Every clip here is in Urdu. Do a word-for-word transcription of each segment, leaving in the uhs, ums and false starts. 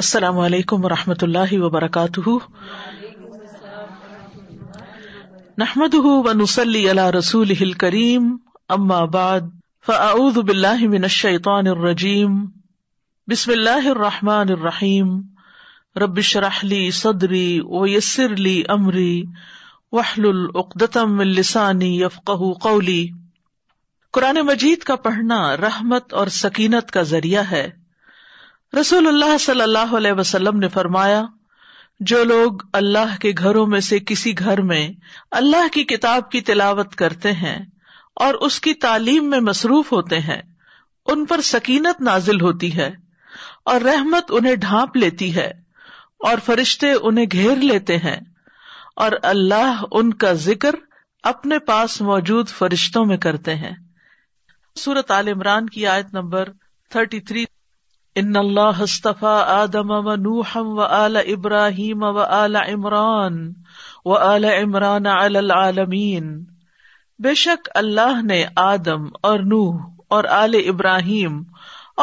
السلام علیکم ورحمۃ اللہ وبرکاتہ، نحمده ونصلی علی رسولہ الکریم، اما بعد فاعوذ باللہ من الشیطان الرجیم، بسم اللہ الرحمن الرحیم، رب اشرح لی صدری ویسر لی امری واحلل عقدۃ من لسانی یفقہوا قولی۔ قرآن مجید کا پڑھنا رحمت اور سکینت کا ذریعہ ہے۔ رسول اللہ صلی اللہ علیہ وسلم نے فرمایا، جو لوگ اللہ کے گھروں میں سے کسی گھر میں اللہ کی کتاب کی تلاوت کرتے ہیں اور اس کی تعلیم میں مصروف ہوتے ہیں، ان پر سکینت نازل ہوتی ہے اور رحمت انہیں ڈھانپ لیتی ہے اور فرشتے انہیں گھیر لیتے ہیں، اور اللہ ان کا ذکر اپنے پاس موجود فرشتوں میں کرتے ہیں۔ سورۃ آل عمران کی آیت نمبر تینتیس۔ ان اللہ اصطفى آدم ونوحا وآل ابراہیم وآل عمران وآل عمران علی العالمین، بے شک اللہ نے آدم اور نوح اور آل ابراہیم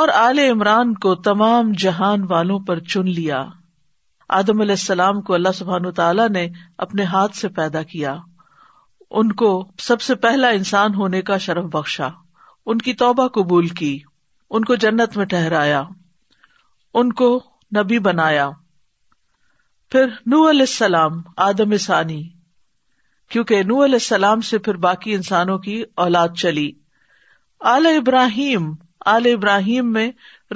اور آل عمران کو تمام جہان والوں پر چن لیا۔ آدم علیہ السلام کو اللہ سبحانہ وتعالی نے اپنے ہاتھ سے پیدا کیا، ان کو سب سے پہلا انسان ہونے کا شرف بخشا، ان کی توبہ قبول کی، ان کو جنت میں ٹھہرایا، ان کو نبی بنایا۔ پھر نوح علیہ السلام آدم ثانی، کیونکہ نوح علیہ السلام سے پھر باقی انسانوں کی اولاد چلی۔ آل ابراہیم، آل ابراہیم میں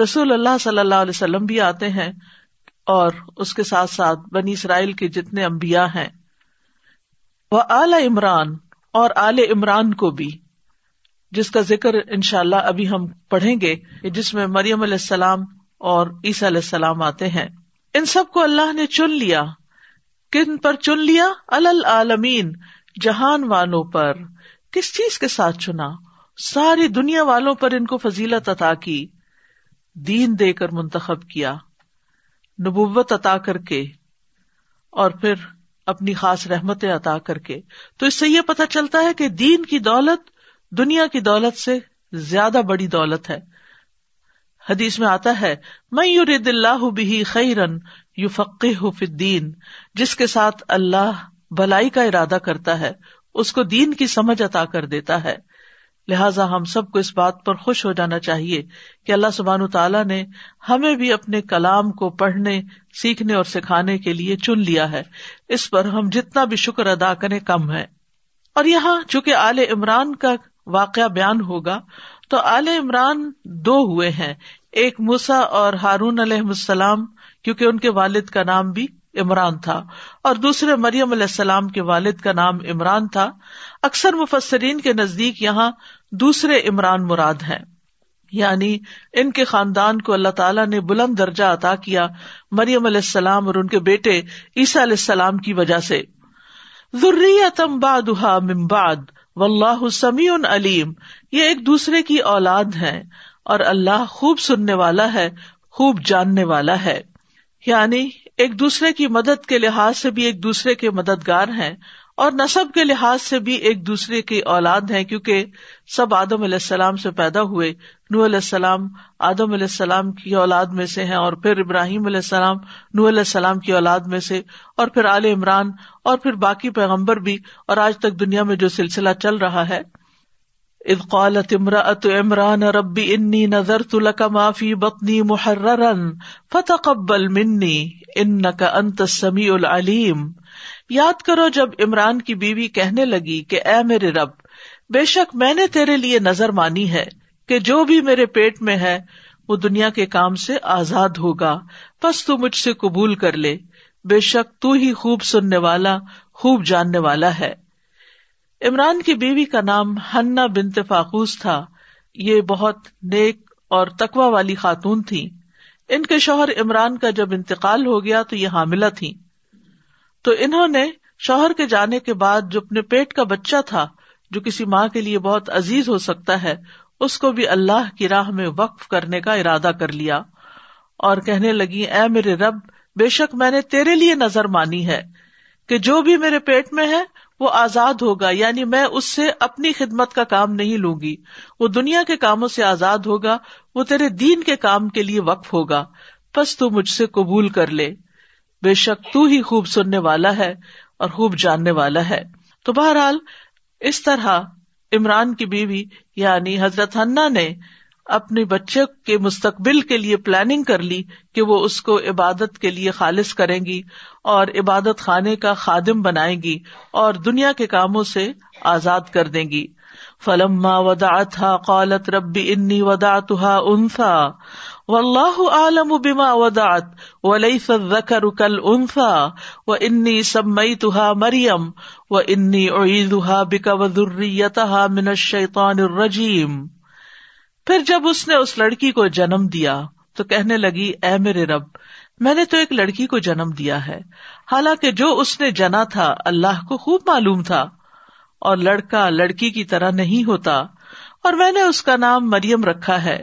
رسول اللہ صلی اللہ علیہ وسلم بھی آتے ہیں، اور اس کے ساتھ ساتھ بنی اسرائیل کے جتنے انبیاء ہیں۔ وآل عمران، اور آل عمران کو بھی، جس کا ذکر انشاءاللہ ابھی ہم پڑھیں گے، جس میں مریم علیہ السلام اور عیسیٰ علیہ السلام آتے ہیں۔ ان سب کو اللہ نے چن لیا۔ کن پر چن لیا؟ علی العالمین، جہان والوں پر۔ کس چیز کے ساتھ چنا؟ ساری دنیا والوں پر ان کو فضیلت عطا کی، دین دے کر منتخب کیا، نبوت عطا کر کے، اور پھر اپنی خاص رحمتیں عطا کر کے۔ تو اس سے یہ پتہ چلتا ہے کہ دین کی دولت دنیا کی دولت سے زیادہ بڑی دولت ہے۔ حدیث میں آتا ہے، مَن یرد اللہ بہ خیراً یفقہہ فی الدین، جس کے ساتھ اللہ بھلائی کا ارادہ کرتا ہے اس کو دین کی سمجھ عطا کر دیتا ہے۔ لہٰذا ہم سب کو اس بات پر خوش ہو جانا چاہیے کہ اللہ سبحانہ تعالیٰ نے ہمیں بھی اپنے کلام کو پڑھنے، سیکھنے اور سکھانے کے لیے چن لیا ہے۔ اس پر ہم جتنا بھی شکر ادا کریں کم ہے۔ اور یہاں چونکہ آل عمران کا واقعہ بیان ہوگا، تو آل عمران دو ہوئے ہیں، ایک موسیٰ اور ہارون علیہ السلام، کیونکہ ان کے والد کا نام بھی عمران تھا، اور دوسرے مریم علیہ السلام کے والد کا نام عمران تھا۔ اکثر مفسرین کے نزدیک یہاں دوسرے عمران مراد ہیں، یعنی ان کے خاندان کو اللہ تعالیٰ نے بلند درجہ عطا کیا مریم علیہ السلام اور ان کے بیٹے عیسیٰ علیہ السلام کی وجہ سے۔ ذریۃً بعدھا من بعد واللہ سمیع علیم، یہ ایک دوسرے کی اولاد ہیں اور اللہ خوب سننے والا ہے، خوب جاننے والا ہے۔ یعنی ایک دوسرے کی مدد کے لحاظ سے بھی ایک دوسرے کے مددگار ہیں، اور نسب کے لحاظ سے بھی ایک دوسرے کی اولاد ہیں، کیونکہ سب آدم علیہ السلام سے پیدا ہوئے۔ نوح علیہ السلام آدم علیہ السلام کی اولاد میں سے ہیں، اور پھر ابراہیم علیہ السلام نوح علیہ السلام کی اولاد میں سے، اور پھر آل عمران، اور پھر باقی پیغمبر بھی، اور آج تک دنیا میں جو سلسلہ چل رہا ہے۔ اذ قالت امرأة عمران رب انی نذرت لک ما فی بطنی محررا فتقبل منی انک انت السمیع العلیم۔ یاد کرو جب عمران کی بیوی کہنے لگی کہ اے میرے رب، بے شک میں نے تیرے لیے نظر مانی ہے کہ جو بھی میرے پیٹ میں ہے وہ دنیا کے کام سے آزاد ہوگا، پس تو مجھ سے قبول کر لے، بے شک تو ہی خوب سننے والا، خوب جاننے والا ہے۔ عمران کی بیوی کا نام حنا بنت فاقوس تھا۔ یہ بہت نیک اور تقوی والی خاتون تھی۔ ان کے شوہر عمران کا جب انتقال ہو گیا تو یہ حاملہ تھی، تو انہوں نے شوہر کے جانے کے بعد جو اپنے پیٹ کا بچہ تھا، جو کسی ماں کے لیے بہت عزیز ہو سکتا ہے، اس کو بھی اللہ کی راہ میں وقف کرنے کا ارادہ کر لیا، اور کہنے لگی اے میرے رب، بے شک میں نے تیرے لیے نظر مانی ہے کہ جو بھی میرے پیٹ میں ہے وہ آزاد ہوگا، یعنی میں اس سے اپنی خدمت کا کام نہیں لوں گی، وہ دنیا کے کاموں سے آزاد ہوگا، وہ تیرے دین کے کام کے لیے وقف ہوگا، پس تو مجھ سے قبول کر لے، بے شک تو ہی خوب سننے والا ہے اور خوب جاننے والا ہے۔ تو بہرحال اس طرح عمران کی بیوی یعنی حضرت حنا نے اپنے بچے کے مستقبل کے لیے پلاننگ کر لی کہ وہ اس کو عبادت کے لیے خالص کریں گی اور عبادت خانے کا خادم بنائیں گی اور دنیا کے کاموں سے آزاد کر دیں گی۔ فلما ودعتها قالت رب انی ودعتها انثى والله اعلم بما ودعت وليس الذكر كالانثى وانی سميتها مریم وانی اعیذها بك وذریتها من الشیطان الرجیم۔ پھر جب اس نے اس لڑکی کو جنم دیا تو کہنے لگی، اے میرے رب، میں نے تو ایک لڑکی کو جنم دیا ہے، حالانکہ جو اس نے جنا تھا اللہ کو خوب معلوم تھا، اور لڑکا لڑکی کی طرح نہیں ہوتا، اور میں نے اس کا نام مریم رکھا ہے،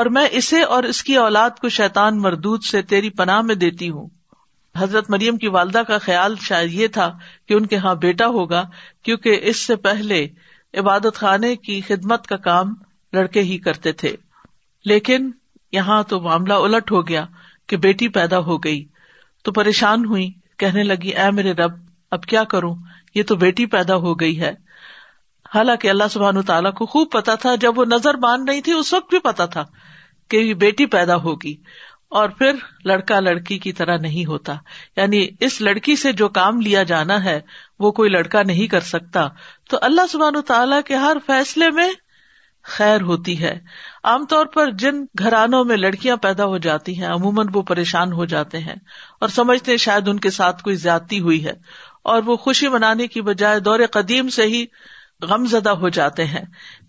اور میں اسے اور اس کی اولاد کو شیطان مردود سے تیری پناہ میں دیتی ہوں۔ حضرت مریم کی والدہ کا خیال شاید یہ تھا کہ ان کے ہاں بیٹا ہوگا، کیونکہ اس سے پہلے عبادت خانے کی خدمت کا کام لڑکے ہی کرتے تھے، لیکن یہاں تو معاملہ الٹ ہو گیا کہ بیٹی پیدا ہو گئی۔ تو پریشان ہوئی، کہنے لگی، اے میرے رب، اب کیا کروں، یہ تو بیٹی پیدا ہو گئی ہے۔ حالانکہ اللہ سبحانہ تعالیٰ کو خوب پتا تھا، جب وہ نظر مان رہی تھی اس وقت بھی پتا تھا کہ یہ بیٹی پیدا ہوگی، اور پھر لڑکا لڑکی کی طرح نہیں ہوتا، یعنی اس لڑکی سے جو کام لیا جانا ہے وہ کوئی لڑکا نہیں کر سکتا۔ تو اللہ سبحانہ تعالیٰ کے ہر فیصلے میں خیر ہوتی ہے۔ عام طور پر جن گھرانوں میں لڑکیاں پیدا ہو جاتی ہیں عموماً وہ پریشان ہو جاتے ہیں اور سمجھتے ہیں شاید ان کے ساتھ کوئی زیادتی ہوئی ہے، اور وہ خوشی منانے کی بجائے دور قدیم سے ہی غمزدہ ہو جاتے ہیں۔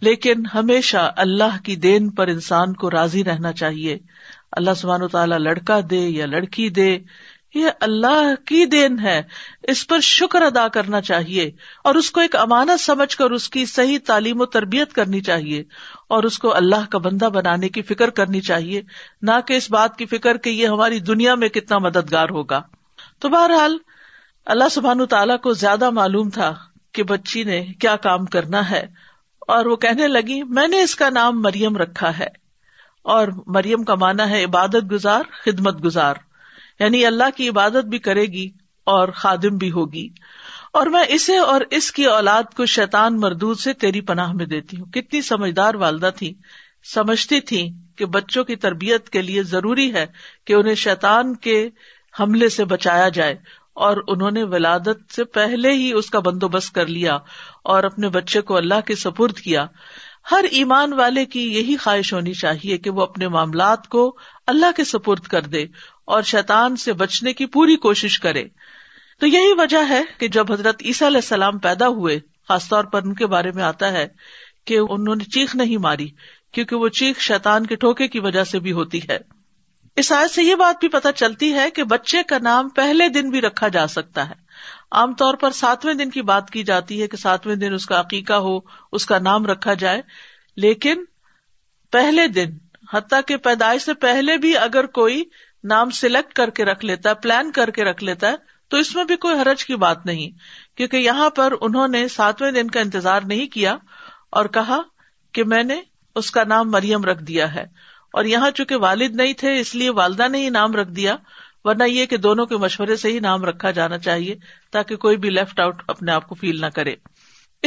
لیکن ہمیشہ اللہ کی دین پر انسان کو راضی رہنا چاہیے۔ اللہ سبحانہ وتعالی لڑکا دے یا لڑکی دے، یہ اللہ کی دین ہے، اس پر شکر ادا کرنا چاہیے، اور اس کو ایک امانت سمجھ کر اس کی صحیح تعلیم و تربیت کرنی چاہیے، اور اس کو اللہ کا بندہ بنانے کی فکر کرنی چاہیے، نہ کہ اس بات کی فکر کہ یہ ہماری دنیا میں کتنا مددگار ہوگا۔ تو بہرحال اللہ سبحانہ تعالیٰ کو زیادہ معلوم تھا کہ بچی نے کیا کام کرنا ہے، اور وہ کہنے لگی، میں نے اس کا نام مریم رکھا ہے، اور مریم کا معنی ہے عبادت گزار، خدمت گزار، یعنی اللہ کی عبادت بھی کرے گی اور خادم بھی ہوگی، اور میں اسے اور اس کی اولاد کو شیطان مردود سے تیری پناہ میں دیتی ہوں۔ کتنی سمجھدار والدہ تھی، سمجھتی تھی کہ بچوں کی تربیت کے لیے ضروری ہے کہ انہیں شیطان کے حملے سے بچایا جائے، اور انہوں نے ولادت سے پہلے ہی اس کا بندوبست کر لیا اور اپنے بچے کو اللہ کے سپرد کیا۔ ہر ایمان والے کی یہی خواہش ہونی چاہیے کہ وہ اپنے معاملات کو اللہ کے سپرد کر دے اور شیطان سے بچنے کی پوری کوشش کرے۔ تو یہی وجہ ہے کہ جب حضرت عیسیٰ علیہ السلام پیدا ہوئے، خاص طور پر ان کے بارے میں آتا ہے کہ انہوں نے چیخ نہیں ماری، کیونکہ وہ چیخ شیطان کے ٹھوکے کی وجہ سے بھی ہوتی ہے۔ اس آیت سے یہ بات بھی پتہ چلتی ہے کہ بچے کا نام پہلے دن بھی رکھا جا سکتا ہے۔ عام طور پر ساتویں دن کی بات کی جاتی ہے کہ ساتویں دن اس کا عقیقہ ہو، اس کا نام رکھا جائے، لیکن پہلے دن، حتیٰ کہ پیدائش سے پہلے بھی اگر کوئی نام سلیکٹ کر کے رکھ لیتا ہے، پلان کر کے رکھ لیتا ہے، تو اس میں بھی کوئی حرج کی بات نہیں، کیونکہ یہاں پر انہوں نے ساتویں دن کا انتظار نہیں کیا اور کہا کہ میں نے اس کا نام مریم رکھ دیا ہے۔ اور یہاں چونکہ والد نہیں تھے اس لیے والدہ نے ہی نام رکھ دیا، ورنہ یہ کہ دونوں کے مشورے سے ہی نام رکھا جانا چاہیے تاکہ کوئی بھی لیفٹ آؤٹ اپنے آپ کو فیل نہ کرے۔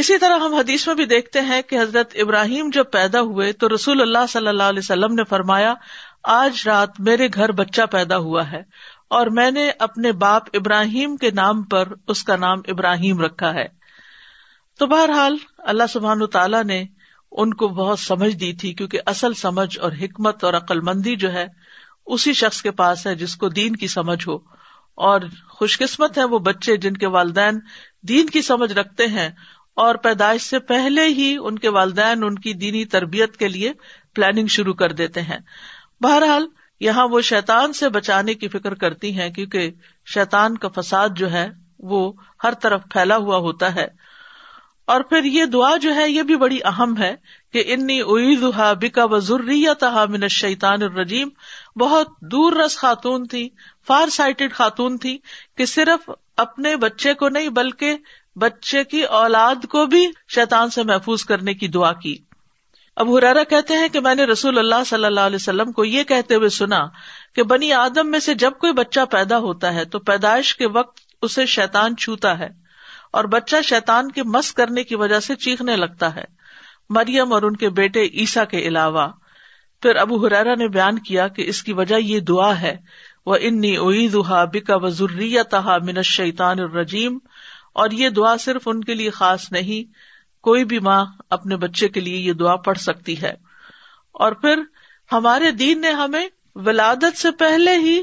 اسی طرح ہم حدیث میں بھی دیکھتے ہیں کہ حضرت ابراہیم جب پیدا ہوئے تو رسول اللہ صلی اللہ علیہ وسلم نے فرمایا، آج رات میرے گھر بچہ پیدا ہوا ہے اور میں نے اپنے باپ ابراہیم کے نام پر اس کا نام ابراہیم رکھا ہے۔ تو بہرحال اللہ سبحانہ تعالیٰ نے ان کو بہت سمجھ دی تھی، کیونکہ اصل سمجھ اور حکمت اور عقل مندی جو ہے اسی شخص کے پاس ہے جس کو دین کی سمجھ ہو، اور خوش قسمت ہے وہ بچے جن کے والدین دین کی سمجھ رکھتے ہیں اور پیدائش سے پہلے ہی ان کے والدین ان کی دینی تربیت کے لیے پلاننگ شروع کر دیتے ہیں۔ بہرحال یہاں وہ شیطان سے بچانے کی فکر کرتی ہیں، کیونکہ شیطان کا فساد جو ہے وہ ہر طرف پھیلا ہوا ہوتا ہے۔ اور پھر یہ دعا جو ہے یہ بھی بڑی اہم ہے کہ انی اعیذھا بک وذریتھا من الشیطان الرجیم۔ بہت دور رس خاتون تھی، فار سائٹڈ خاتون تھی کہ صرف اپنے بچے کو نہیں بلکہ بچے کی اولاد کو بھی شیطان سے محفوظ کرنے کی دعا کی۔ ابو ہریرہ کہتے ہیں کہ میں نے رسول اللہ صلی اللہ علیہ وسلم کو یہ کہتے ہوئے سنا کہ بنی آدم میں سے جب کوئی بچہ پیدا ہوتا ہے تو پیدائش کے وقت اسے شیطان چھوتا ہے اور بچہ شیطان کے مس کرنے کی وجہ سے چیخنے لگتا ہے، مریم اور ان کے بیٹے عیسیٰ کے علاوہ۔ پھر ابو ہریرہ نے بیان کیا کہ اس کی وجہ یہ دعا ہے، وَإِنِّي أُعِيذُهَا بِكَ وَذُرِّيَّتَهَا مِنَ الشَّيْطَانِ الرَّجِيمِ، اور یہ دعا صرف ان کے لیے خاص نہیں، کوئی بھی ماں اپنے بچے کے لیے یہ دعا پڑھ سکتی ہے۔ اور پھر ہمارے دین نے ہمیں ولادت سے پہلے ہی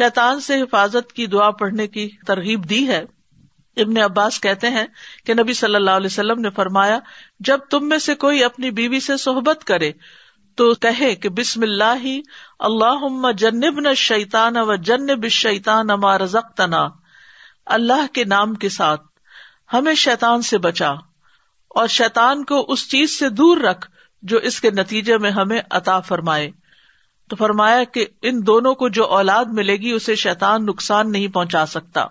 شیطان سے حفاظت کی دعا پڑھنے کی ترغیب دی ہے۔ ابن عباس کہتے ہیں کہ نبی صلی اللہ علیہ وسلم نے فرمایا، جب تم میں سے کوئی اپنی بیوی سے صحبت کرے تو کہے کہ بسم اللہ اللہم جنبنا الشیطان و جنب الشیطان ما رزقتنا، اللہ کے نام کے ساتھ ہمیں شیطان سے بچا اور شیطان کو اس چیز سے دور رکھ جو اس کے نتیجے میں ہمیں عطا فرمائے۔ تو فرمایا کہ ان دونوں کو جو اولاد ملے گی اسے شیطان نقصان نہیں پہنچا سکتا۔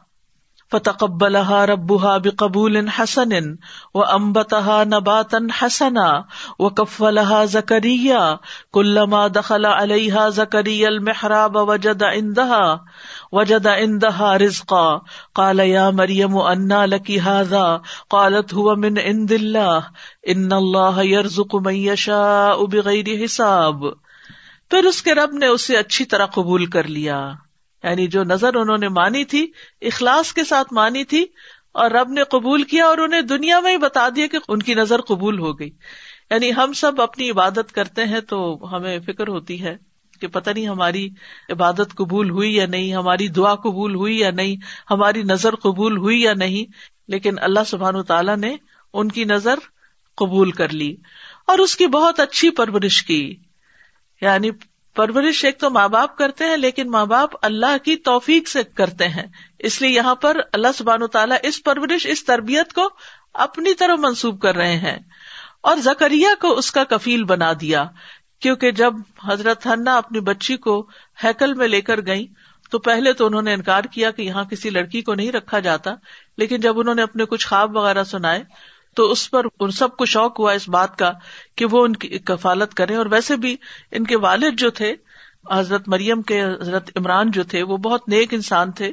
فَتَقَبَّلَهَا رَبُّهَا بِقَبُولٍ حَسَنٍ وَأَنبَتَهَا نَبَاتًا حَسَنًا وَكَفَّلَهَا زَكَرِيَّا كُلَّمَا دَخَلَ عَلَيْهَا زَكَرِيَّا الْمِحْرَابَ وَجَدَ عِندَهَا وَجَدَ عِندَهَا رِزْقًا قَالَ يَا مَرْيَمُ أَنَّى لَكِ هَذَا قَالَتْ هُوَ مِنْ عِندِ اللَّهِ إِنَّ اللَّهَ يَرْزُقُ مَن يَشَاءُ بِغَيْرِ حِسَابٍ۔ پھر اس کے رب نے اسے اچھی طرح قبول کر لیا، یعنی جو نظر انہوں نے مانی تھی اخلاص کے ساتھ مانی تھی اور رب نے قبول کیا، اور انہیں دنیا میں ہی بتا دیا کہ ان کی نظر قبول ہو گئی۔ یعنی ہم سب اپنی عبادت کرتے ہیں تو ہمیں فکر ہوتی ہے کہ پتہ نہیں ہماری عبادت قبول ہوئی یا نہیں، ہماری دعا قبول ہوئی یا نہیں، ہماری نظر قبول ہوئی یا نہیں، لیکن اللہ سبحانہ وتعالیٰ نے ان کی نظر قبول کر لی اور اس کی بہت اچھی پرورش کی۔ یعنی پرورش ایک تو ماں باپ کرتے ہیں، لیکن ماں باپ اللہ کی توفیق سے کرتے ہیں، اس لیے یہاں پر اللہ سبحانہ و تعالیٰ اس پرورش اس تربیت کو اپنی طرف منسوب کر رہے ہیں۔ اور زکریا کو اس کا کفیل بنا دیا، کیونکہ جب حضرت حنا اپنی بچی کو ہیکل میں لے کر گئیں تو پہلے تو انہوں نے انکار کیا کہ یہاں کسی لڑکی کو نہیں رکھا جاتا، لیکن جب انہوں نے اپنے کچھ خواب وغیرہ سنائے تو اس پر ان سب کو شوق ہوا اس بات کا کہ وہ ان کی کفالت کریں۔ اور ویسے بھی ان کے والد جو تھے حضرت مریم کے حضرت عمران جو تھے وہ بہت نیک انسان تھے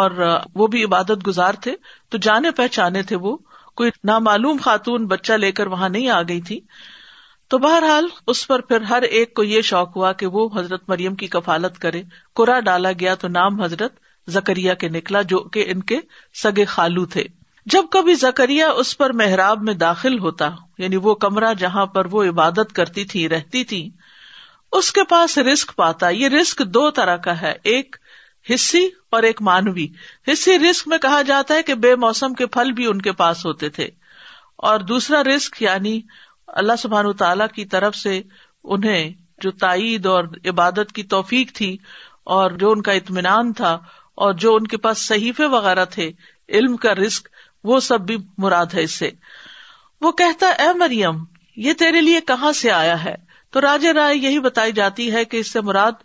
اور وہ بھی عبادت گزار تھے، تو جانے پہچانے تھے، وہ کوئی نامعلوم خاتون بچہ لے کر وہاں نہیں آ گئی تھی۔ تو بہرحال اس پر پھر ہر ایک کو یہ شوق ہوا کہ وہ حضرت مریم کی کفالت کرے، قرعہ ڈالا گیا تو نام حضرت زکریا کے نکلا جو کہ ان کے سگے خالو تھے۔ جب کبھی زکریا اس پر محراب میں داخل ہوتا، یعنی وہ کمرہ جہاں پر وہ عبادت کرتی تھی رہتی تھی، اس کے پاس رزق پاتا۔ یہ رزق دو طرح کا ہے، ایک حصی اور ایک مانوی۔ حصی رزق میں کہا جاتا ہے کہ بے موسم کے پھل بھی ان کے پاس ہوتے تھے، اور دوسرا رزق یعنی اللہ سبحانہ تعالیٰ کی طرف سے انہیں جو تائید اور عبادت کی توفیق تھی اور جو ان کا اطمینان تھا اور جو ان کے پاس صحیفے وغیرہ تھے علم کا رزق، وہ سب بھی مراد ہے اس سے۔ وہ کہتا، اے مریم یہ تیرے لیے کہاں سے آیا ہے؟ تو راجے رائے یہی بتائی جاتی ہے کہ اس سے مراد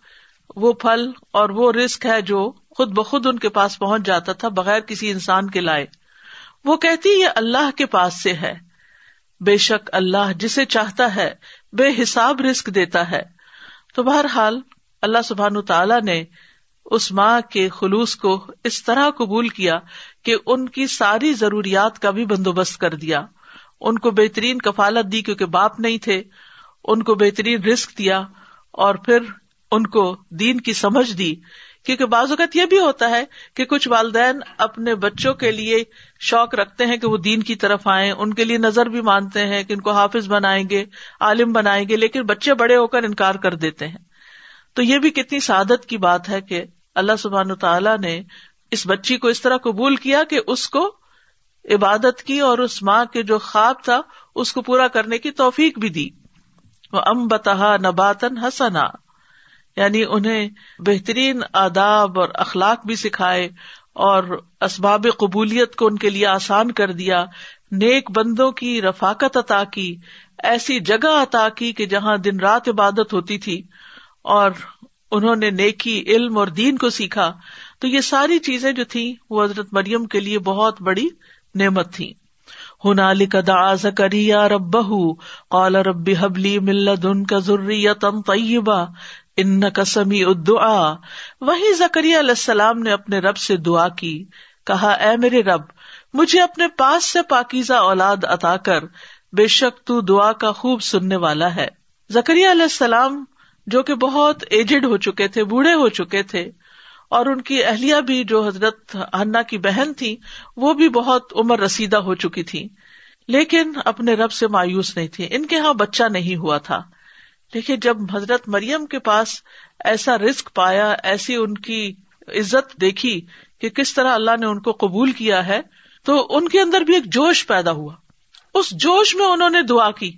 وہ پھل اور وہ رزق ہے جو خود بخود ان کے پاس پہنچ جاتا تھا بغیر کسی انسان کے لائے۔ وہ کہتی، یہ اللہ کے پاس سے ہے، بے شک اللہ جسے چاہتا ہے بے حساب رزق دیتا ہے۔ تو بہرحال اللہ سبحانہ تعالیٰ نے اس ماں کے خلوص کو اس طرح قبول کیا کہ ان کی ساری ضروریات کا بھی بندوبست کر دیا، ان کو بہترین کفالت دی کیونکہ باپ نہیں تھے، ان کو بہترین رزق دیا، اور پھر ان کو دین کی سمجھ دی۔ کیونکہ بعض اوقات یہ بھی ہوتا ہے کہ کچھ والدین اپنے بچوں کے لیے شوق رکھتے ہیں کہ وہ دین کی طرف آئیں، ان کے لیے نظر بھی مانتے ہیں کہ ان کو حافظ بنائیں گے، عالم بنائیں گے، لیکن بچے بڑے ہو کر انکار کر دیتے ہیں۔ تو یہ بھی کتنی سعادت کی بات ہے کہ اللہ سبحانہ تعالیٰ نے اس بچی کو اس طرح قبول کیا کہ اس کو عبادت کی اور اس ماں کے جو خواب تھا اس کو پورا کرنے کی توفیق بھی دی۔ وَأَنبَتَهَا نَبَاتًا حَسَنًا، یعنی انہیں بہترین آداب اور اخلاق بھی سکھائے اور اسباب قبولیت کو ان کے لیے آسان کر دیا، نیک بندوں کی رفاقت عطا کی، ایسی جگہ عطا کی کہ جہاں دن رات عبادت ہوتی تھی، اور انہوں نے نیکی، علم اور دین کو سیکھا۔ تو یہ ساری چیزیں جو تھیں وہ حضرت مریم کے لیے بہت بڑی نعمت تھیں۔ ہنالک دعا زکریا ربہ قال رب ھب لی من لدنک ذریۃ طیبہ انک سمیع الدعاء. وہی زکریا علیہ السلام نے اپنے رب سے دعا کی، کہا اے میرے رب مجھے اپنے پاس سے پاکیزہ اولاد عطا کر، بے شک تو دعا کا خوب سننے والا ہے. زکریا علیہ السلام جو کہ بہت ایجڈ ہو چکے تھے، بوڑھے ہو چکے تھے، اور ان کی اہلیہ بھی جو حضرت حنا کی بہن تھی وہ بھی بہت عمر رسیدہ ہو چکی تھی، لیکن اپنے رب سے مایوس نہیں تھی. ان کے ہاں بچہ نہیں ہوا تھا، لیکن جب حضرت مریم کے پاس ایسا رزق پایا، ایسی ان کی عزت دیکھی کہ کس طرح اللہ نے ان کو قبول کیا ہے، تو ان کے اندر بھی ایک جوش پیدا ہوا. اس جوش میں انہوں نے دعا کی،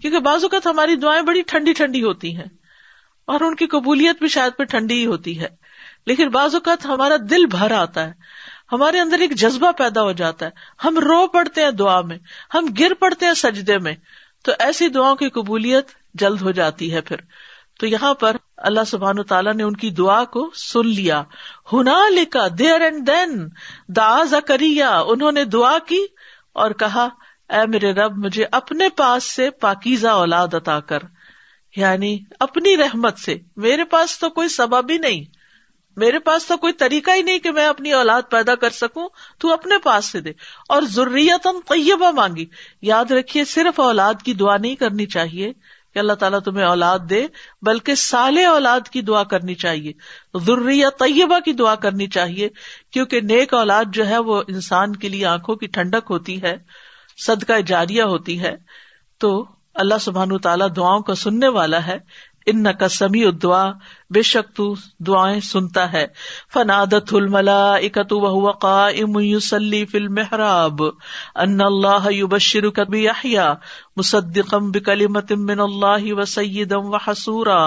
کیونکہ بعض اوقات ہماری دعائیں بڑی ٹھنڈی ٹھنڈی ہوتی ہیں اور ان کی قبولیت بھی شاید پہ ٹھنڈی ہی ہوتی ہے، لیکن بعض اوقات ہمارا دل بھر آتا ہے، ہمارے اندر ایک جذبہ پیدا ہو جاتا ہے، ہم رو پڑتے ہیں دعا میں، ہم گر پڑتے ہیں سجدے میں، تو ایسی دعاؤں کی قبولیت جلد ہو جاتی ہے. پھر تو یہاں پر اللہ سبحانہ تعالیٰ نے ان کی دعا کو سن لیا. ہنالک there and then دعا زکریا، انہوں نے دعا کی اور کہا اے میرے رب مجھے اپنے پاس سے پاکیزہ اولاد عطا کر، یعنی اپنی رحمت سے. میرے پاس تو کوئی سبب ہی نہیں، میرے پاس تو کوئی طریقہ ہی نہیں کہ میں اپنی اولاد پیدا کر سکوں، تو اپنے پاس سے دے. اور ذریۃ طیبہ مانگی. یاد رکھیے صرف اولاد کی دعا نہیں کرنی چاہیے کہ اللہ تعالیٰ تمہیں اولاد دے، بلکہ صالح اولاد کی دعا کرنی چاہیے، ذریۃ طیبہ کی دعا کرنی چاہیے، کیونکہ نیک اولاد جو ہے وہ انسان کے لیے آنکھوں کی ٹھنڈک ہوتی ہے، صدقہ جاریہ ہوتی ہے. تو اللہ سبحانہ تعالیٰ دعاؤں کا سننے والا ہے. انک سمیع الدعاء، بے شک تو دعائیں سنتا ہے. فنادت الملائکۃ وهو قائم یصلی فی المحراب ان اللہ یبشرک بیحییٰ مصدقا بکلمۃ من اللہ وسیدا وحسورا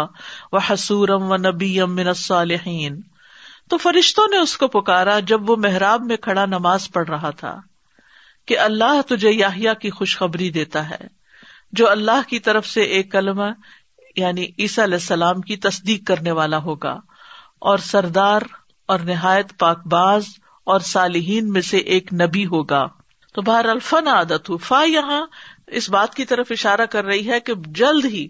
وحسورا ونبیا من الصالحین. تو فرشتوں نے اس کو پکارا جب وہ محراب میں کھڑا نماز پڑھ رہا تھا کہ اللہ تجھے یحییٰ کی خوشخبری دیتا ہے، جو اللہ کی طرف سے ایک کلمہ یعنی عیسیٰ علیہ السلام کی تصدیق کرنے والا ہوگا، اور سردار اور نہایت پاک باز اور صالحین میں سے ایک نبی ہوگا. تو بہرحال فنادت، فا یہاں اس بات کی طرف اشارہ کر رہی ہے کہ جلد ہی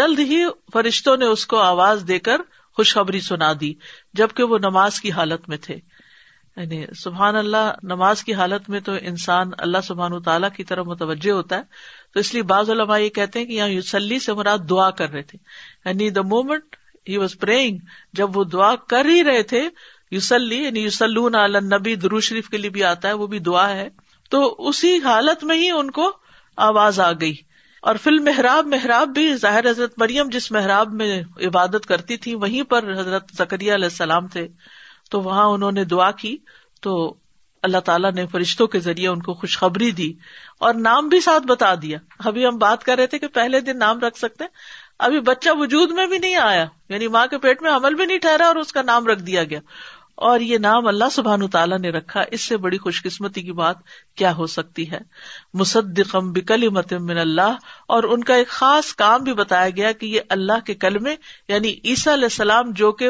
جلد ہی فرشتوں نے اس کو آواز دے کر خوشخبری سنا دی، جبکہ وہ نماز کی حالت میں تھے. یعنی سبحان اللہ، نماز کی حالت میں تو انسان اللہ سبحانہ تعالیٰ کی طرف متوجہ ہوتا ہے. تو اس لیے بعض علماء یہ کہتے ہیں کہ یہاں یصلی سے مراد دعا کر رہے تھے، یعنی the moment he was praying، جب وہ دعا کر ہی رہے تھے. یصلی یعنی یصلون علی النبی، درود شریف کے لیے بھی آتا ہے، وہ بھی دعا ہے. تو اسی حالت میں ہی ان کو آواز آ گئی. اور فی المحراب، محراب بھی ظاہر حضرت مریم جس محراب میں عبادت کرتی تھی وہیں پر حضرت زکریا علیہ السلام تھے، تو وہاں انہوں نے دعا کی تو اللہ تعالیٰ نے فرشتوں کے ذریعے ان کو خوشخبری دی اور نام بھی ساتھ بتا دیا. ابھی ہم بات کر رہے تھے کہ پہلے دن نام رکھ سکتے ہیں، ابھی بچہ وجود میں بھی نہیں آیا، یعنی ماں کے پیٹ میں حمل بھی نہیں ٹھہرا اور اس کا نام رکھ دیا گیا، اور یہ نام اللہ سبحانہ تعالیٰ نے رکھا. اس سے بڑی خوش قسمتی کی بات کیا ہو سکتی ہے. مصدقا بکلمۃ من اللہ، اور ان کا ایک خاص کام بھی بتایا گیا کہ یہ اللہ کے کلمے یعنی عیسیٰ علیہ السلام جو کہ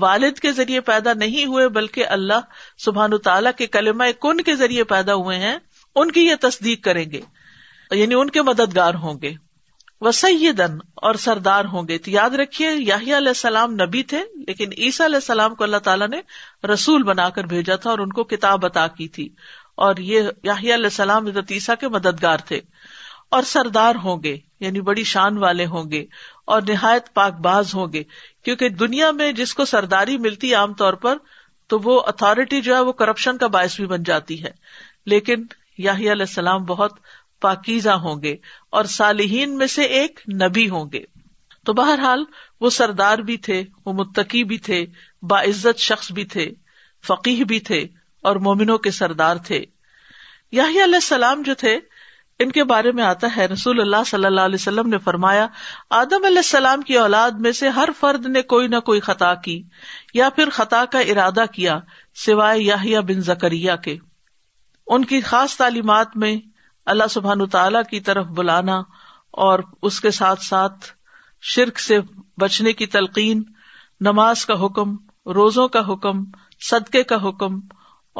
والد کے ذریعے پیدا نہیں ہوئے بلکہ اللہ سبحانہ تعالیٰ کے کلمہ کن کے ذریعے پیدا ہوئے ہیں، ان کی یہ تصدیق کریں گے، یعنی ان کے مددگار ہوں گے. وسیدن، اور سردار ہوں گے. تو یاد رکھیے یحییٰ علیہ السلام نبی تھے، لیکن عیسیٰ علیہ السلام کو اللہ تعالیٰ نے رسول بنا کر بھیجا تھا اور ان کو کتاب عطا کی تھی، اور یہ یحییٰ علیہ السلام حضرت عیسیٰ کے مددگار تھے. اور سردار ہوں گے یعنی بڑی شان والے ہوں گے اور نہایت پاک باز ہوں گے، کیونکہ دنیا میں جس کو سرداری ملتی عام طور پر تو وہ اتھارٹی جو ہے وہ کرپشن کا باعث بھی بن جاتی ہے، لیکن یحییٰ علیہ السلام بہت پاکیزہ ہوں گے اور صالحین میں سے ایک نبی ہوں گے. تو بہرحال وہ سردار بھی تھے، وہ متقی بھی تھے، باعزت شخص بھی تھے، فقیہ بھی تھے اور مومنوں کے سردار تھے. یحییٰ علیہ السلام جو تھے ان کے بارے میں آتا ہے رسول اللہ صلی اللہ علیہ وسلم نے فرمایا، آدم علیہ السلام کی اولاد میں سے ہر فرد نے کوئی نہ کوئی خطا کی یا پھر خطا کا ارادہ کیا، سوائے یحییٰ بن زکریا کے. ان کی خاص تعلیمات میں اللہ سبحانہ تعالی کی طرف بلانا اور اس کے ساتھ ساتھ شرک سے بچنے کی تلقین، نماز کا حکم، روزوں کا حکم، صدقے کا حکم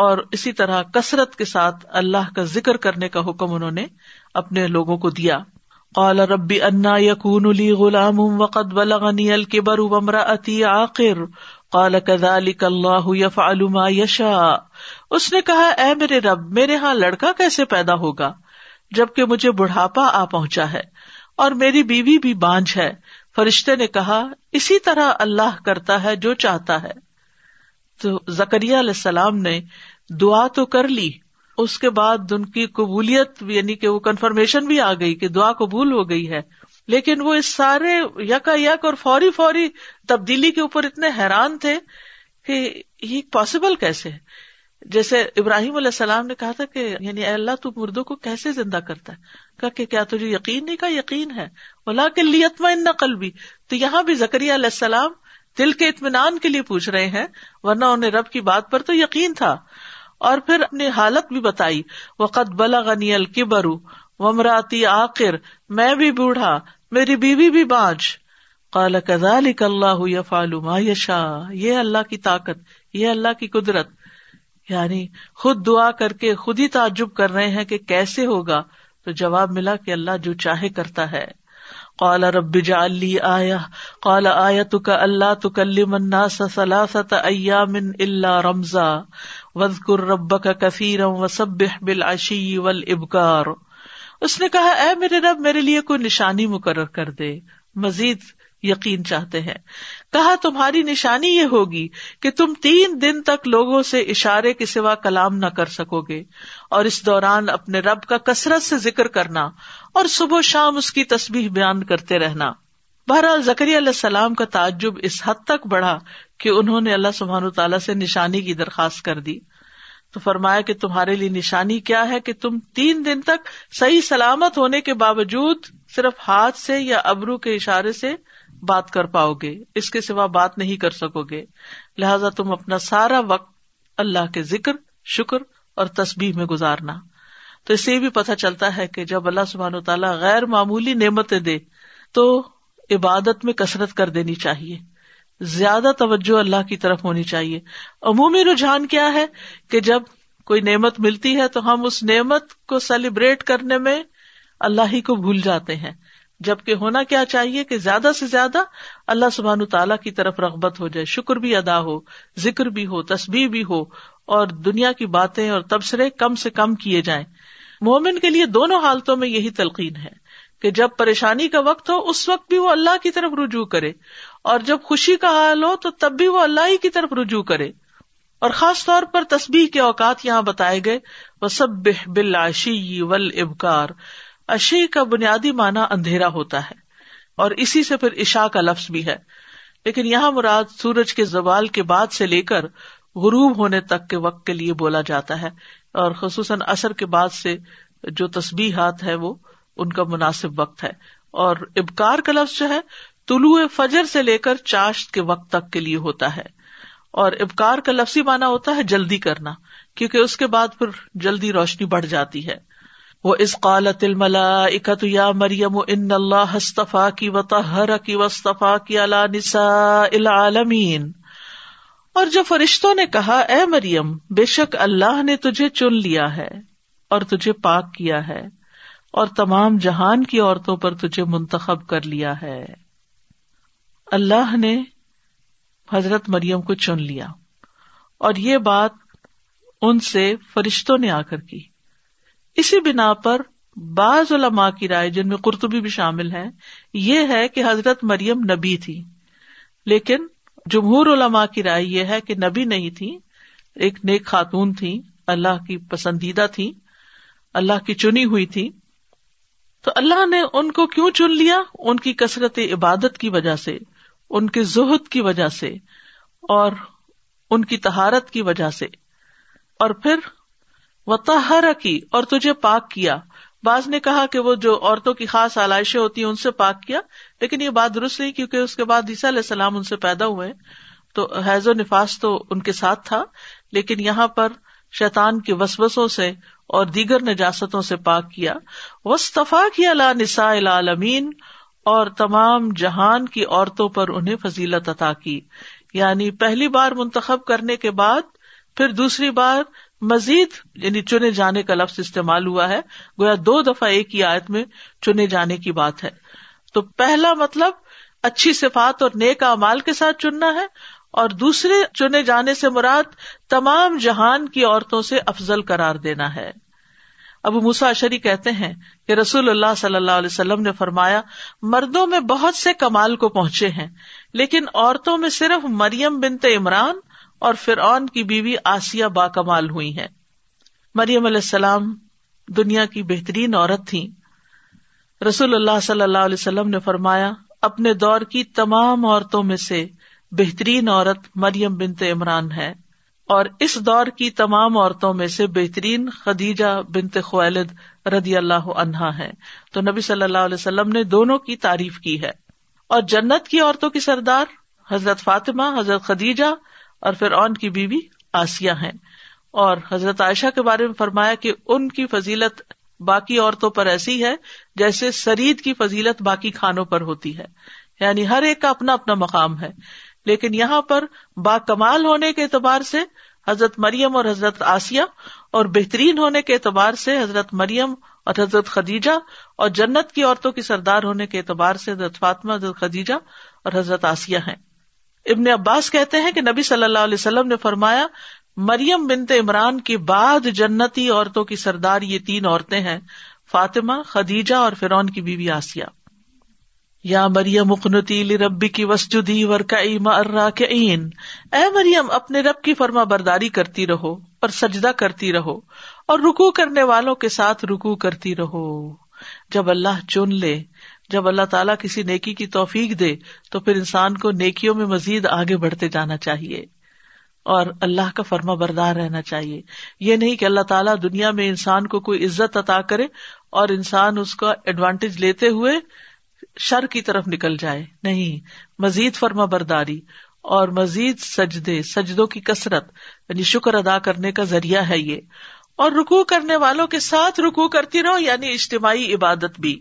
اور اسی طرح کثرت کے ساتھ اللہ کا ذکر کرنے کا حکم انہوں نے اپنے لوگوں کو دیا. قال رب انا یکون لی غلام وقد بلغنی الکبر وامرأتی عاقر قال کذالک اللہ یفعل ما یشاء. اس نے کہا اے میرے رب، میرے ہاں لڑکا کیسے پیدا ہوگا جبکہ مجھے بڑھاپا آ پہنچا ہے اور میری بیوی بھی بانجھ ہے. فرشتے نے کہا اسی طرح اللہ کرتا ہے جو چاہتا ہے. تو زکریا علیہ السلام نے دعا تو کر لی، اس کے بعد ان کی قبولیت یعنی کہ وہ کنفرمیشن بھی آ گئی کہ دعا قبول ہو گئی ہے، لیکن وہ اس سارے یکا یک اور فوری فوری تبدیلی کے اوپر اتنے حیران تھے کہ یہ پاسبل کیسے ہے. جیسے ابراہیم علیہ السلام نے کہا تھا کہ یعنی اے اللہ تو مردوں کو کیسے زندہ کرتا ہے، کہا کہ کیا تجھے یقین نہیں؟ کہا یقین ہے. وَلَٰكِن لِّيَطْمَئِنَّ قَلْبِی. تو یہاں بھی زکریا علیہ السلام دل کے اطمینان کے لیے پوچھ رہے ہیں، ورنہ انہیں رب کی بات پر تو یقین تھا. اور پھر اپنی حالت بھی بتائی، وَقَدْ بَلَغَنِیَ الْكِبَرُ وَامْرَأَتِی عَاقِرٌ، میں بھی بوڑھا، میری بیوی بھی بانجھ. قَالَ كَذَٰلِكَ اللَّهُ يَفْعَلُ مَا يَشَاءُ. یہ اللہ کی طاقت، یہ اللہ کی قدرت. یعنی خود دعا کر کے خود ہی تعجب کر رہے ہیں کہ کیسے ہوگا، تو جواب ملا کہ اللہ جو چاہے کرتا ہے. قال رب اجعل لي آية قال آيتك ألا تكلم الناس ثلاثة أيام إلا رمزا واذكر ربك كثيرا وسبح بالعشي والإبكار. اس نے کہا اے میرے رب، میرے لیے کوئی نشانی مقرر کر دے، مزید یقین چاہتے ہیں. کہا تمہاری نشانی یہ ہوگی کہ تم تین دن تک لوگوں سے اشارے کے سوا کلام نہ کر سکو گے، اور اس دوران اپنے رب کا کثرت سے ذکر کرنا اور صبح شام اس کی تسبیح بیان کرتے رہنا. بہرحال زکریا علیہ السلام کا تعجب اس حد تک بڑھا کہ انہوں نے اللہ سبحانہ وتعالی سے نشانی کی درخواست کر دی. تو فرمایا کہ تمہارے لیے نشانی کیا ہے کہ تم تین دن تک صحیح سلامت ہونے کے باوجود صرف ہاتھ سے یا ابرو کے اشارے سے بات کر پاؤ گے، اس کے سوا بات نہیں کر سکو گے. لہٰذا تم اپنا سارا وقت اللہ کے ذکر، شکر اور تسبیح میں گزارنا. تو اس سے بھی پتہ چلتا ہے کہ جب اللہ سبحانہ وتعالی غیر معمولی نعمتیں دے تو عبادت میں کثرت کر دینی چاہیے، زیادہ توجہ اللہ کی طرف ہونی چاہیے. عمومی رجحان کیا ہے کہ جب کوئی نعمت ملتی ہے تو ہم اس نعمت کو سیلیبریٹ کرنے میں اللہ ہی کو بھول جاتے ہیں، جبکہ ہونا کیا چاہیے کہ زیادہ سے زیادہ اللہ سبحانہ تعالیٰ کی طرف رغبت ہو جائے، شکر بھی ادا ہو، ذکر بھی ہو، تسبیح بھی ہو، اور دنیا کی باتیں اور تبصرے کم سے کم کیے جائیں. مومن کے لیے دونوں حالتوں میں یہی تلقین ہے کہ جب پریشانی کا وقت ہو اس وقت بھی وہ اللہ کی طرف رجوع کرے، اور جب خوشی کا حال ہو تو تب بھی وہ اللہ ہی کی طرف رجوع کرے. اور خاص طور پر تسبیح کے اوقات یہاں بتائے گئے، وسبح بالعشی والابکار. عشی کا بنیادی معنی اندھیرا ہوتا ہے، اور اسی سے پھر عشاء کا لفظ بھی ہے، لیکن یہاں مراد سورج کے زوال کے بعد سے لے کر غروب ہونے تک کے وقت کے لیے بولا جاتا ہے، اور خصوصاً عصر کے بعد سے جو تسبیحات ہے وہ ان کا مناسب وقت ہے. اور ابکار کا لفظ جو ہے طلوع فجر سے لے کر چاشت کے وقت تک کے لیے ہوتا ہے، اور ابکار کا لفظی معنی ہوتا ہے جلدی کرنا، کیونکہ اس کے بعد پھر جلدی روشنی بڑھ جاتی ہے. وَإِذْ قَالَتِ الْمَلَائِكَةُ يَا مَرْيَمُ إِنَّ اللَّهَ اصْطَفَاكِ وَطَهَّرَكِ وَاصْطَفَاكِ عَلَى نِسَاءِ الْعَالَمِينَ. اور جب فرشتوں نے کہا اے مریم، بے شک اللہ نے تجھے چن لیا ہے اور تجھے پاک کیا ہے اور تمام جہان کی عورتوں پر تجھے منتخب کر لیا ہے. اللہ نے حضرت مریم کو چن لیا، اور یہ بات ان سے فرشتوں نے آ کر کی. اسی بنا پر بعض علماء کی رائے، جن میں قرطبی بھی شامل ہیں، یہ ہے کہ حضرت مریم نبی تھی، لیکن جمہور علماء کی رائے یہ ہے کہ نبی نہیں تھی، ایک نیک خاتون تھی، اللہ کی پسندیدہ تھی، اللہ کی چنی ہوئی تھی. تو اللہ نے ان کو کیوں چن لیا؟ ان کی کثرت عبادت کی وجہ سے، ان کے زہد کی وجہ سے، اور ان کی طہارت کی وجہ سے. اور پھر وطہرکی، اور تجھے پاک کیا. بعض نے کہا کہ وہ جو عورتوں کی خاص آلائشیں ہوتی ہیں ان سے پاک کیا، لیکن یہ بات درست نہیں، کیونکہ اس کے بعد عیسیٰ علیہ السلام ان سے پیدا ہوئے، تو حیض و نفاس تو ان کے ساتھ تھا، لیکن یہاں پر شیطان کے وسوسوں سے اور دیگر نجاستوں سے پاک کیا. واصطفاکی علی نساء العالمین، اور تمام جہان کی عورتوں پر انہیں فضیلت عطا کی. یعنی پہلی بار منتخب کرنے کے بعد پھر دوسری بار مزید یعنی چنے جانے کا لفظ استعمال ہوا ہے، گویا دو دفعہ ایک ہی آیت میں چنے جانے کی بات ہے۔ تو پہلا مطلب اچھی صفات اور نیک اعمال کے ساتھ چننا ہے، اور دوسرے چنے جانے سے مراد تمام جہان کی عورتوں سے افضل قرار دینا ہے۔ ابو موسیٰ اشعری کہتے ہیں کہ رسول اللہ صلی اللہ علیہ وسلم نے فرمایا، مردوں میں بہت سے کمال کو پہنچے ہیں، لیکن عورتوں میں صرف مریم بنت عمران اور فرعون کی بیوی آسیہ با کمال ہوئی ہیں۔ مریم علیہ السلام دنیا کی بہترین عورت تھیں۔ رسول اللہ صلی اللہ علیہ وسلم نے فرمایا، اپنے دور کی تمام عورتوں میں سے بہترین عورت مریم بنت عمران ہے، اور اس دور کی تمام عورتوں میں سے بہترین خدیجہ بنت خویلد رضی اللہ عنہا ہے۔ تو نبی صلی اللہ علیہ وسلم نے دونوں کی تعریف کی ہے۔ اور جنت کی عورتوں کی سردار حضرت فاطمہ، حضرت خدیجہ اور فرعون کی بیوی آسیہ ہیں۔ اور حضرت عائشہ کے بارے میں فرمایا کہ ان کی فضیلت باقی عورتوں پر ایسی ہے جیسے سرید کی فضیلت باقی کھانوں پر ہوتی ہے، یعنی ہر ایک کا اپنا اپنا مقام ہے، لیکن یہاں پر با کمال ہونے کے اعتبار سے حضرت مریم اور حضرت آسیہ، اور بہترین ہونے کے اعتبار سے حضرت مریم اور حضرت خدیجہ، اور جنت کی عورتوں کی سردار ہونے کے اعتبار سے حضرت فاطمہ، حضرت خدیجہ اور حضرت آسیہ ہیں۔ ابن عباس کہتے ہیں کہ نبی صلی اللہ علیہ وسلم نے فرمایا، مریم بنت عمران کے بعد جنتی عورتوں کی سردار یہ تین عورتیں ہیں، فاطمہ، خدیجہ اور فرعون کی بیوی آسیہ۔ یا مریم اقنتی لربکی واسجدی وارکعی مع الراکعین، اے مریم اپنے رب کی فرما برداری کرتی رہو اور سجدہ کرتی رہو اور رکوع کرنے والوں کے ساتھ رکوع کرتی رہو۔ جب اللہ چن لے، جب اللہ تعالیٰ کسی نیکی کی توفیق دے تو پھر انسان کو نیکیوں میں مزید آگے بڑھتے جانا چاہیے اور اللہ کا فرما بردار رہنا چاہیے۔ یہ نہیں کہ اللہ تعالیٰ دنیا میں انسان کو کوئی عزت عطا کرے اور انسان اس کا ایڈوانٹیج لیتے ہوئے شر کی طرف نکل جائے، نہیں، مزید فرما برداری اور مزید سجدے، سجدوں کی کثرت یعنی شکر ادا کرنے کا ذریعہ ہے یہ، اور رکوع کرنے والوں کے ساتھ رکوع کرتی رہو یعنی اجتماعی عبادت بھی۔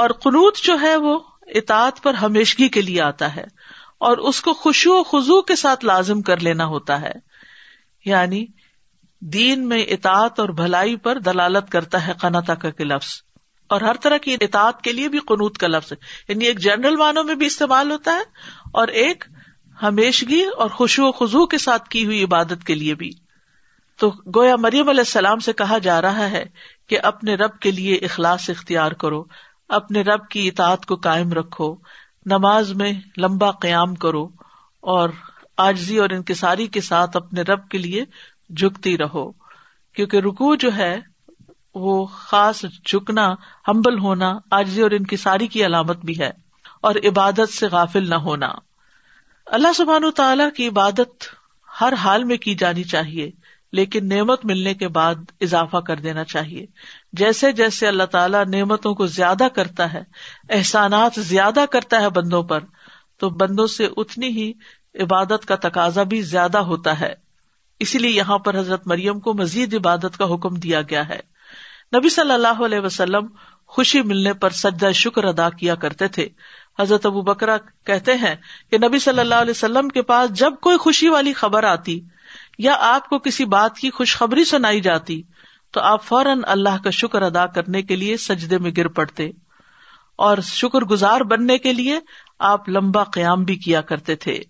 اور قنوت جو ہے وہ اطاعت پر ہمیشگی کے لیے آتا ہے، اور اس کو خشوع و خضوع کے ساتھ لازم کر لینا ہوتا ہے، یعنی دین میں اطاعت اور بھلائی پر دلالت کرتا ہے قناعت کا لفظ، اور ہر طرح کی اطاعت کے لیے بھی قنوت کا لفظ ہے، یعنی ایک جنرل معنوں میں بھی استعمال ہوتا ہے اور ایک ہمیشگی اور خشوع و خضوع کے ساتھ کی ہوئی عبادت کے لیے بھی۔ تو گویا مریم علیہ السلام سے کہا جا رہا ہے کہ اپنے رب کے لیے اخلاص اختیار کرو، اپنے رب کی اطاعت کو قائم رکھو، نماز میں لمبا قیام کرو اور عاجزی اور انکساری کے ساتھ اپنے رب کے لیے جھکتی رہو، کیونکہ رکوع جو ہے وہ خاص جھکنا، ہمبل ہونا، عاجزی اور انکساری کی علامت بھی ہے، اور عبادت سے غافل نہ ہونا۔ اللہ سبحانہ و تعالیٰ کی عبادت ہر حال میں کی جانی چاہیے، لیکن نعمت ملنے کے بعد اضافہ کر دینا چاہیے۔ جیسے جیسے اللہ تعالیٰ نعمتوں کو زیادہ کرتا ہے، احسانات زیادہ کرتا ہے بندوں پر، تو بندوں سے اتنی ہی عبادت کا تقاضا بھی زیادہ ہوتا ہے۔ اسی لیے یہاں پر حضرت مریم کو مزید عبادت کا حکم دیا گیا ہے۔ نبی صلی اللہ علیہ وسلم خوشی ملنے پر سجدہ شکر ادا کیا کرتے تھے۔ حضرت ابو بکرہ کہتے ہیں کہ نبی صلی اللہ علیہ وسلم کے پاس جب کوئی خوشی والی خبر آتی یا آپ کو کسی بات کی خوشخبری سنائی جاتی تو آپ فوراً اللہ کا شکر ادا کرنے کے لیے سجدے میں گر پڑتے، اور شکر گزار بننے کے لیے آپ لمبا قیام بھی کیا کرتے تھے۔